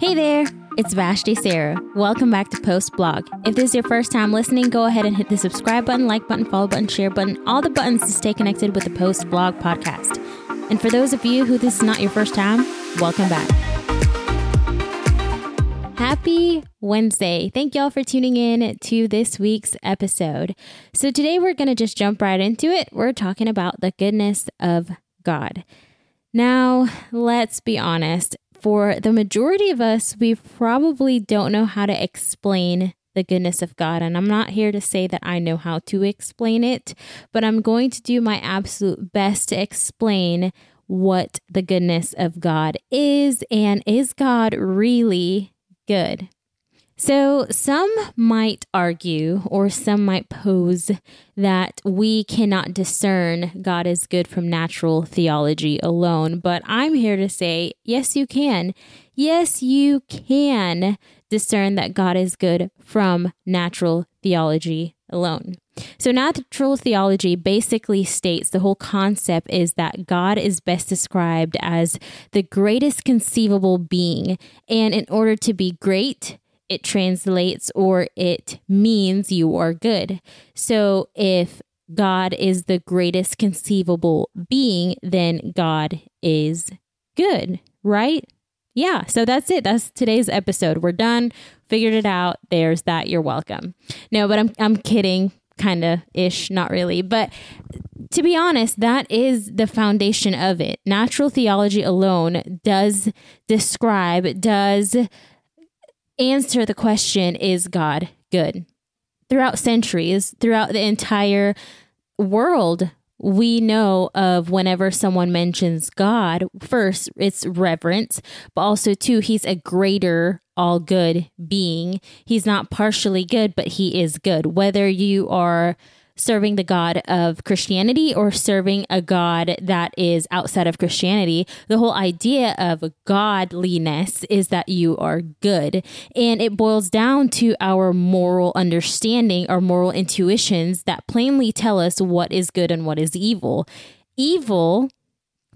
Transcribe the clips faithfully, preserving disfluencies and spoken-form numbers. Hey there, it's Vashti Sarah. Welcome back to Post Blog. If this is your first time listening, go ahead and hit the subscribe button, like button, follow button, share button, all the buttons to stay connected with the Post Blog podcast. And for those of you who this is not your first time, welcome back. Happy Wednesday. Thank y'all for tuning in to this week's episode. So today we're going to just jump right into it. We're talking about the goodness of God. Now, let's be honest. For the majority of us, we probably don't know how to explain the goodness of God. And I'm not here to say that I know how to explain it, but I'm going to do my absolute best to explain what the goodness of God is, and is God really good? So some might argue, or some might pose, that we cannot discern God is good from natural theology alone. But I'm here to say, yes, you can. Yes, you can discern that God is good from natural theology alone. So natural theology basically states the whole concept is that God is best described as the greatest conceivable being. And in order to be great, it translates or it means you are good. So if God is the greatest conceivable being, then God is good, right? Yeah, so that's it. That's today's episode. We're done. Figured it out. There's that. You're welcome. No, but I'm I'm kidding, kind of ish, not really. But to be honest, that is the foundation of it. Natural theology alone does describe, does answer the question, is God good? Throughout centuries, throughout the entire world, we know of whenever someone mentions God, first, it's reverence, but also too, he's a greater all good being. He's not partially good, but he is good. Whether you are serving the God of Christianity or serving a God that is outside of Christianity, the whole idea of godliness is that you are good. And it boils down to our moral understanding, our moral intuitions that plainly tell us what is good and what is evil. Evil,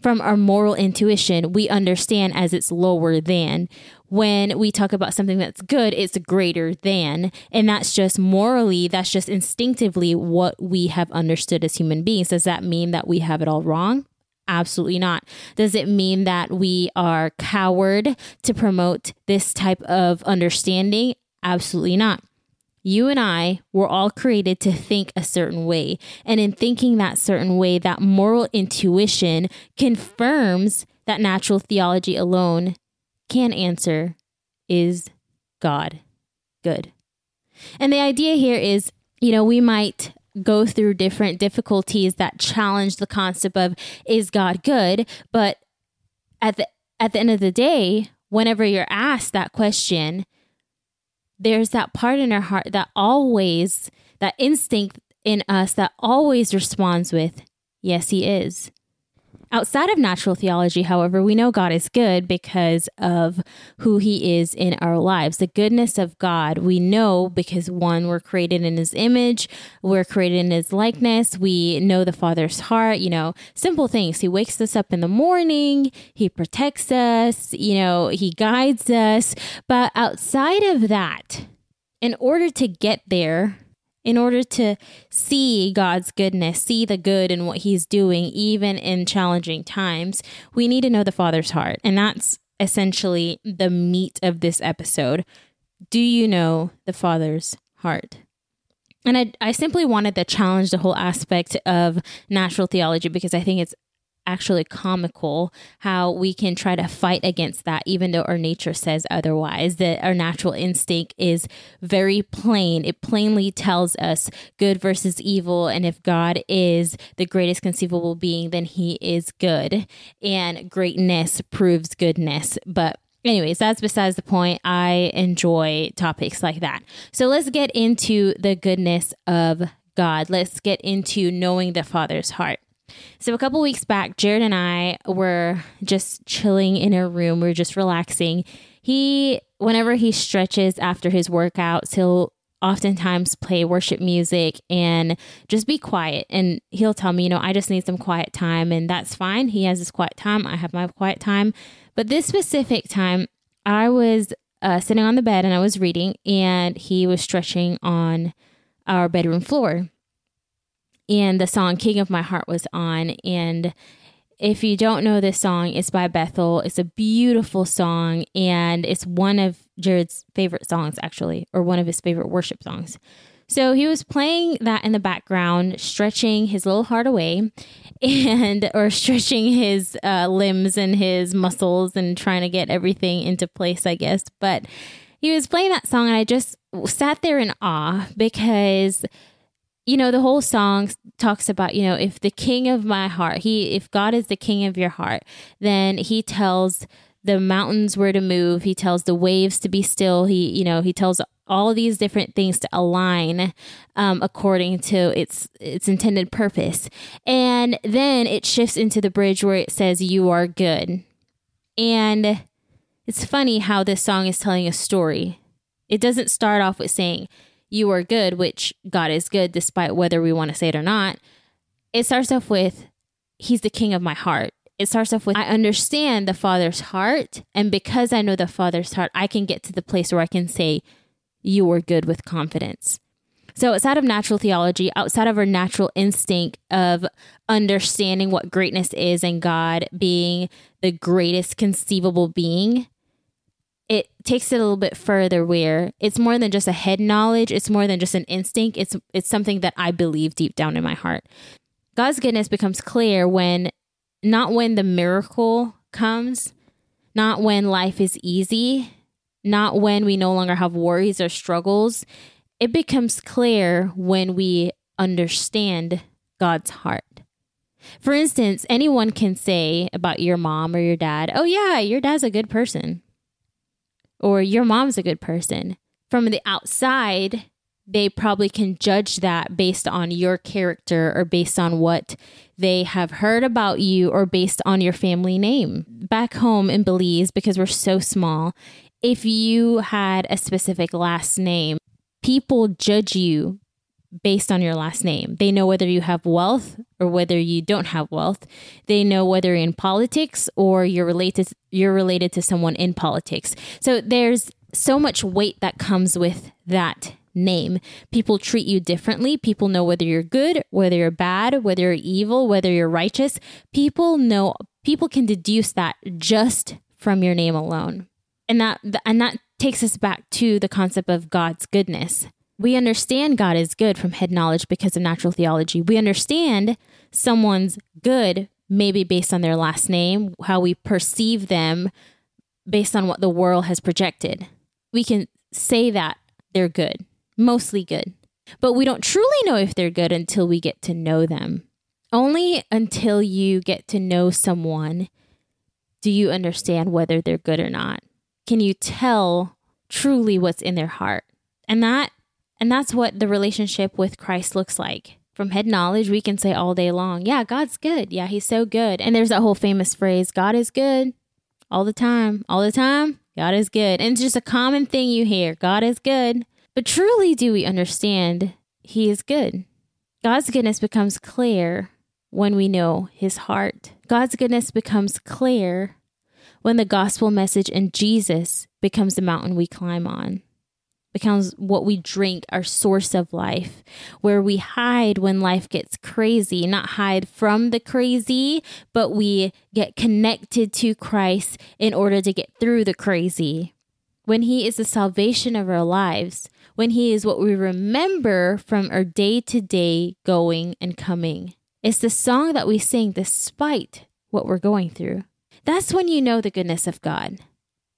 from our moral intuition, we understand as it's lower than. When we talk about something that's good, it's greater than. And that's just morally, that's just instinctively what we have understood as human beings. Does that mean that we have it all wrong? Absolutely not. Does it mean that we are coward to promote this type of understanding? Absolutely not. You and I were all created to think a certain way. And in thinking that certain way, that moral intuition confirms that natural theology alone can answer, is God good? And the idea here is, you know, we might go through different difficulties that challenge the concept of, is God good? But at the at the end of the day, whenever you're asked that question, there's that part in our heart that always, that instinct in us that always responds with, yes, he is. Outside of natural theology, however, we know God is good because of who he is in our lives. The goodness of God, we know because, one, we're created in his image, we're created in his likeness, we know the Father's heart, you know, simple things. He wakes us up in the morning, he protects us, you know, he guides us. But outside of that, in order to get there, in order to see God's goodness, see the good in what he's doing, even in challenging times, we need to know the Father's heart. And that's essentially the meat of this episode. Do you know the Father's heart? And I, I simply wanted to challenge the whole aspect of natural theology because I think it's actually comical how we can try to fight against that, even though our nature says otherwise, that our natural instinct is very plain. It plainly tells us good versus evil. And if God is the greatest conceivable being, then he is good. And greatness proves goodness. But anyways, that's besides the point. I enjoy topics like that. So let's get into the goodness of God. Let's get into knowing the Father's heart. So a couple weeks back, Jared and I were just chilling in a room. We were just relaxing. He, whenever he stretches after his workouts, he'll oftentimes play worship music and just be quiet. And he'll tell me, you know, I just need some quiet time. And that's fine. He has his quiet time. I have my quiet time. But this specific time, I was uh, sitting on the bed and I was reading, and he was stretching on our bedroom floor. And the song King of My Heart was on. And if you don't know this song, it's by Bethel. It's a beautiful song, and it's one of Jared's favorite songs, actually, or one of his favorite worship songs. So he was playing that in the background, stretching his little heart away, and or stretching his uh, limbs and his muscles and trying to get everything into place, I guess. But he was playing that song, and I just sat there in awe because, you know, the whole song talks about, you know, if the king of my heart, he, if God is the king of your heart, then he tells the mountains where to move. He tells the waves to be still. He, you know, he tells all these different things to align um, according to its its intended purpose. And then it shifts into the bridge where it says, you are good. And it's funny how this song is telling a story. It doesn't start off with saying, you are good, which God is good, despite whether we want to say it or not. It starts off with, he's the king of my heart. It starts off with, I understand the Father's heart. And because I know the Father's heart, I can get to the place where I can say, you are good with confidence. So outside of natural theology, outside of our natural instinct of understanding what greatness is and God being the greatest conceivable being, it takes it a little bit further where it's more than just a head knowledge. It's more than just an instinct. It's it's something that I believe deep down in my heart. God's goodness becomes clear when, not when the miracle comes, not when life is easy, not when we no longer have worries or struggles. It becomes clear when we understand God's heart. For instance, anyone can say about your mom or your dad, oh yeah, your dad's a good person. Or your mom's a good person. From the outside, they probably can judge that based on your character or based on what they have heard about you or based on your family name. Back home in Belize, because we're so small, if you had a specific last name, people judge you based on your last name. They know whether you have wealth or whether you don't have wealth. They know whether you're in politics or you're related you're related to someone in politics. So there's so much weight that comes with that name. People treat you differently. People know whether you're good, whether you're bad, whether you're evil, whether you're righteous. People know, people can deduce that just from your name alone. And that and that takes us back to the concept of God's goodness. We understand God is good from head knowledge because of natural theology. We understand someone's good maybe based on their last name, how we perceive them based on what the world has projected. We can say that they're good, mostly good, but we don't truly know if they're good until we get to know them. Only until you get to know someone do you understand whether they're good or not. Can you tell truly what's in their heart? And that And that's what the relationship with Christ looks like. From head knowledge, we can say all day long, yeah, God's good. Yeah, he's so good. And there's that whole famous phrase, God is good all the time, all the time. God is good. And it's just a common thing you hear, God is good. But truly, do we understand he is good? God's goodness becomes clear when we know his heart. God's goodness becomes clear when the gospel message and Jesus becomes the mountain we climb on. Becomes what we drink, our source of life, where we hide when life gets crazy, not hide from the crazy, but we get connected to Christ in order to get through the crazy. When he is the salvation of our lives, when he is what we remember from our day-to-day going and coming. It's the song that we sing despite what we're going through. That's when you know the goodness of God.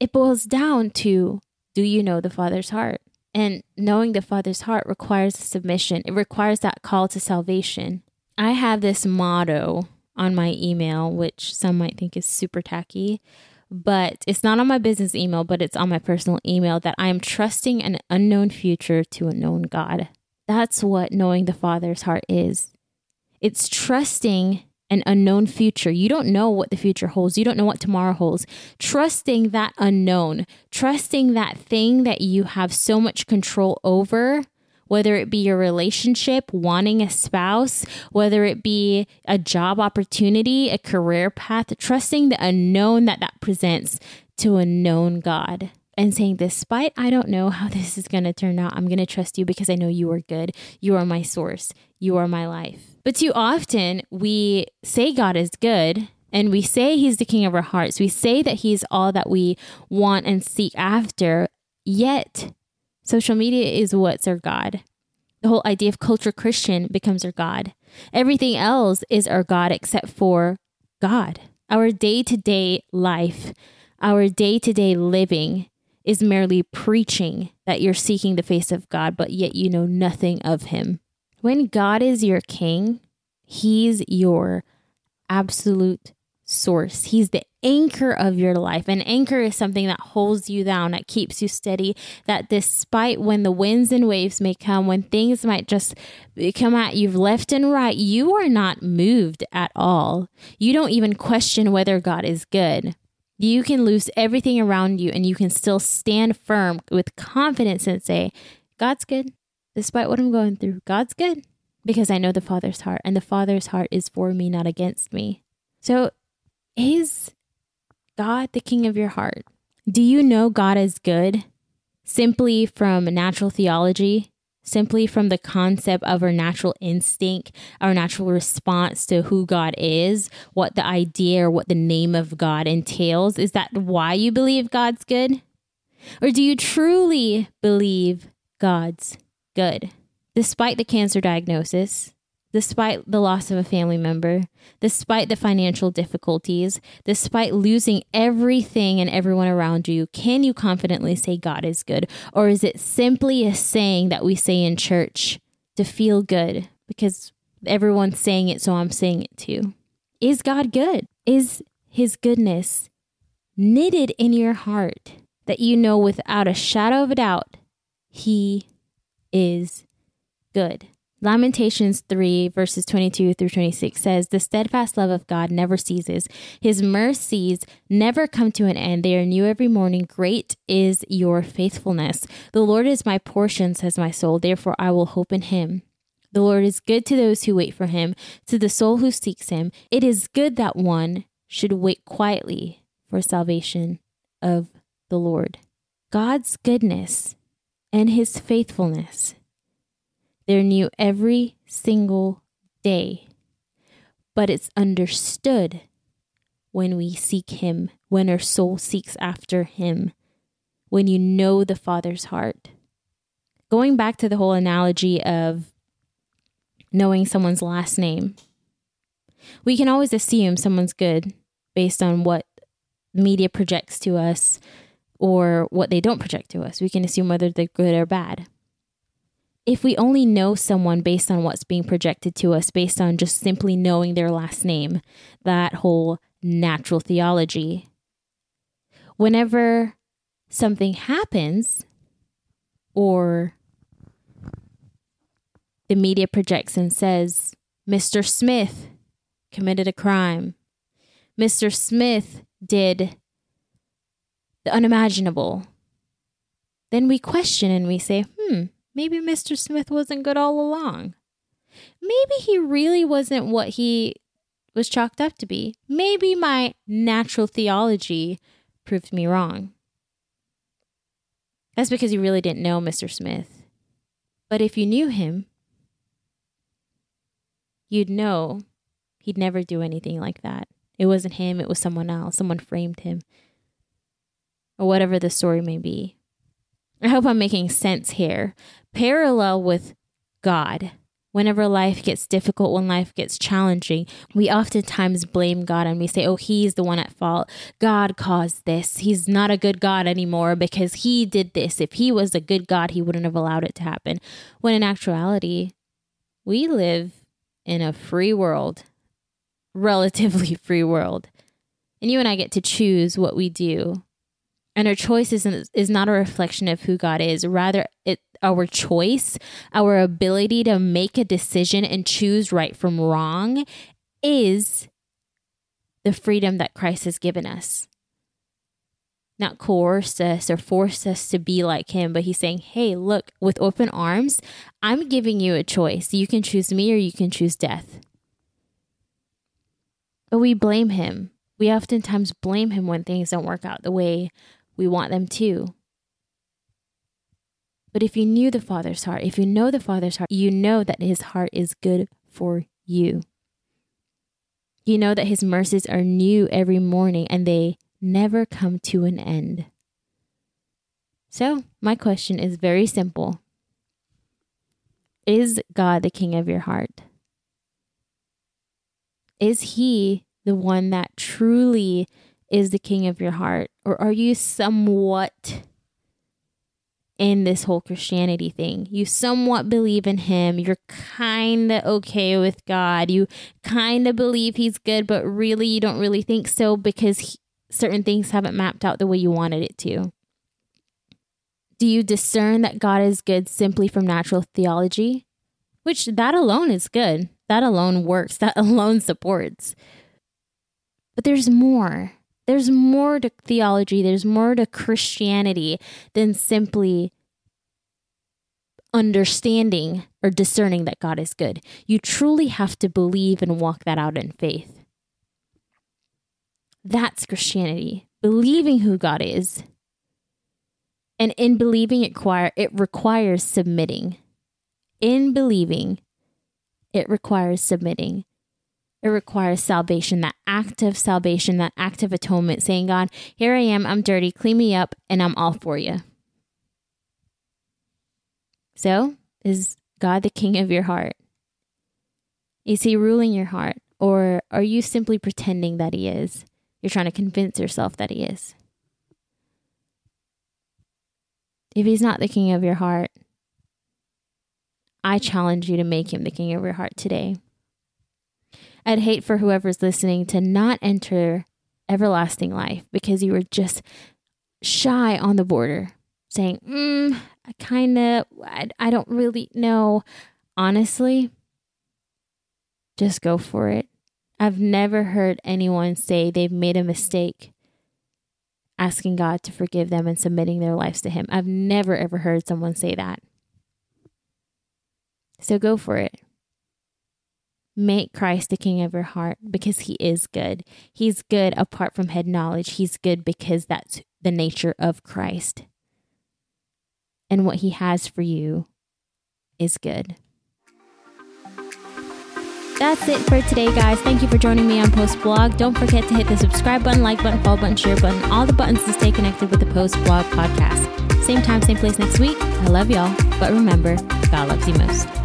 It boils down to, do you know the Father's heart? And knowing the Father's heart requires submission. It requires that call to salvation. I have this motto on my email, which some might think is super tacky, but it's not on my business email, but it's on my personal email, that I am trusting an unknown future to a known God. That's what knowing the Father's heart is. It's trusting an unknown future. You don't know what the future holds. You don't know what tomorrow holds. Trusting that unknown, trusting that thing that you have so much control over, whether it be your relationship, wanting a spouse, whether it be a job opportunity, a career path, trusting the unknown that that presents to a known God and saying, despite I don't know how this is going to turn out, I'm going to trust you because I know you are good. You are my source. You are my life. But too often we say God is good and we say he's the king of our hearts. We say that he's all that we want and seek after, yet social media is what's our God. The whole idea of culture Christian becomes our God. Everything else is our God except for God. Our day-to-day life, our day-to-day living is merely preaching that you're seeking the face of God, but yet you know nothing of him. When God is your king, he's your absolute source. He's the anchor of your life. An anchor is something that holds you down, that keeps you steady, that despite when the winds and waves may come, when things might just come at you left and right, you are not moved at all. You don't even question whether God is good. You can lose everything around you and you can still stand firm with confidence and say, God's good. Despite what I'm going through, God's good because I know the Father's heart and the Father's heart is for me, not against me. So is God the king of your heart? Do you know God is good simply from natural theology, simply from the concept of our natural instinct, our natural response to who God is, what the idea or what the name of God entails? Is that why you believe God's good? Or do you truly believe God's good? Despite the cancer diagnosis, despite the loss of a family member, despite the financial difficulties, despite losing everything and everyone around you, can you confidently say God is good? Or is it simply a saying that we say in church to feel good because everyone's saying it, so I'm saying it too? Is God good? Is his goodness knitted in your heart that you know without a shadow of a doubt, he is good? Lamentations three, verses twenty-two through twenty-six says, the steadfast love of God never ceases. His mercies never come to an end. They are new every morning. Great is your faithfulness. The Lord is my portion, says my soul. Therefore, I will hope in him. The Lord is good to those who wait for him, to the soul who seeks him. It is good that one should wait quietly for salvation of the Lord. God's goodness and his faithfulness, they're new every single day, but it's understood when we seek him, when our soul seeks after him, when you know the Father's heart. Going back to the whole analogy of knowing someone's last name, we can always assume someone's good based on what media projects to us or what they don't project to us. We can assume whether they're good or bad. If we only know someone based on what's being projected to us, based on just simply knowing their last name, that whole natural theology, whenever something happens or the media projects and says, Mister Smith committed a crime, Mister Smith did the unimaginable, then we question and we say, hmm, maybe Mister Smith wasn't good all along. Maybe he really wasn't what he was chalked up to be. Maybe my natural theology proved me wrong. That's because you really didn't know Mister Smith. But if you knew him, you'd know he'd never do anything like that. It wasn't him, it was someone else. Someone framed him. Or whatever the story may be. I hope I'm making sense here. Parallel with God. Whenever life gets difficult, when life gets challenging, we oftentimes blame God and we say, oh, he's the one at fault. God caused this. He's not a good God anymore because he did this. If he was a good God, he wouldn't have allowed it to happen. When in actuality, we live in a free world, relatively free world. And you and I get to choose what we do. And our choice is, is not a reflection of who God is. Rather, it our choice, our ability to make a decision and choose right from wrong is the freedom that Christ has given us. Not coerce us or force us to be like him, but he's saying, hey, look, with open arms, I'm giving you a choice. You can choose me or you can choose death. But we blame him. We oftentimes blame him when things don't work out the way we want them to. But if you knew the Father's heart, if you know the Father's heart, you know that his heart is good for you. You know that his mercies are new every morning and they never come to an end. So my question is very simple. Is God the king of your heart? Is he the one that truly is the king of your heart? Or are you somewhat in this whole Christianity thing? You somewhat believe in him. You're kind of okay with God. You kind of believe he's good, but really you don't really think so because he, certain things haven't mapped out the way you wanted it to. Do you discern that God is good simply from natural theology? Which that alone is good. That alone works. That alone supports. But there's more. There's more to theology, there's more to Christianity than simply understanding or discerning that God is good. You truly have to believe and walk that out in faith. That's Christianity, believing who God is. And in believing it, it requires submitting. In believing, it requires submitting. It requires salvation, that act of salvation, that act of atonement, saying, God, here I am, I'm dirty, clean me up, and I'm all for you. So, is God the king of your heart? Is he ruling your heart? Or are you simply pretending that he is? You're trying to convince yourself that he is. If he's not the king of your heart, I challenge you to make him the king of your heart today. I'd hate for whoever's listening to not enter everlasting life because you were just shy on the border, saying, mm, I kind of, I, I don't really know. Honestly, just go for it. I've never heard anyone say they've made a mistake asking God to forgive them and submitting their lives to him. I've never, ever heard someone say that. So go for it. Make Christ the king of your heart because he is good. He's good apart from head knowledge. He's good because that's the nature of Christ. And what he has for you is good. That's it for today, guys. Thank you for joining me on Post Blog. Don't forget to hit the subscribe button, like button, follow button, share button, all the buttons to stay connected with the Post Blog podcast. Same time, same place next week. I love y'all, but remember, God loves you most.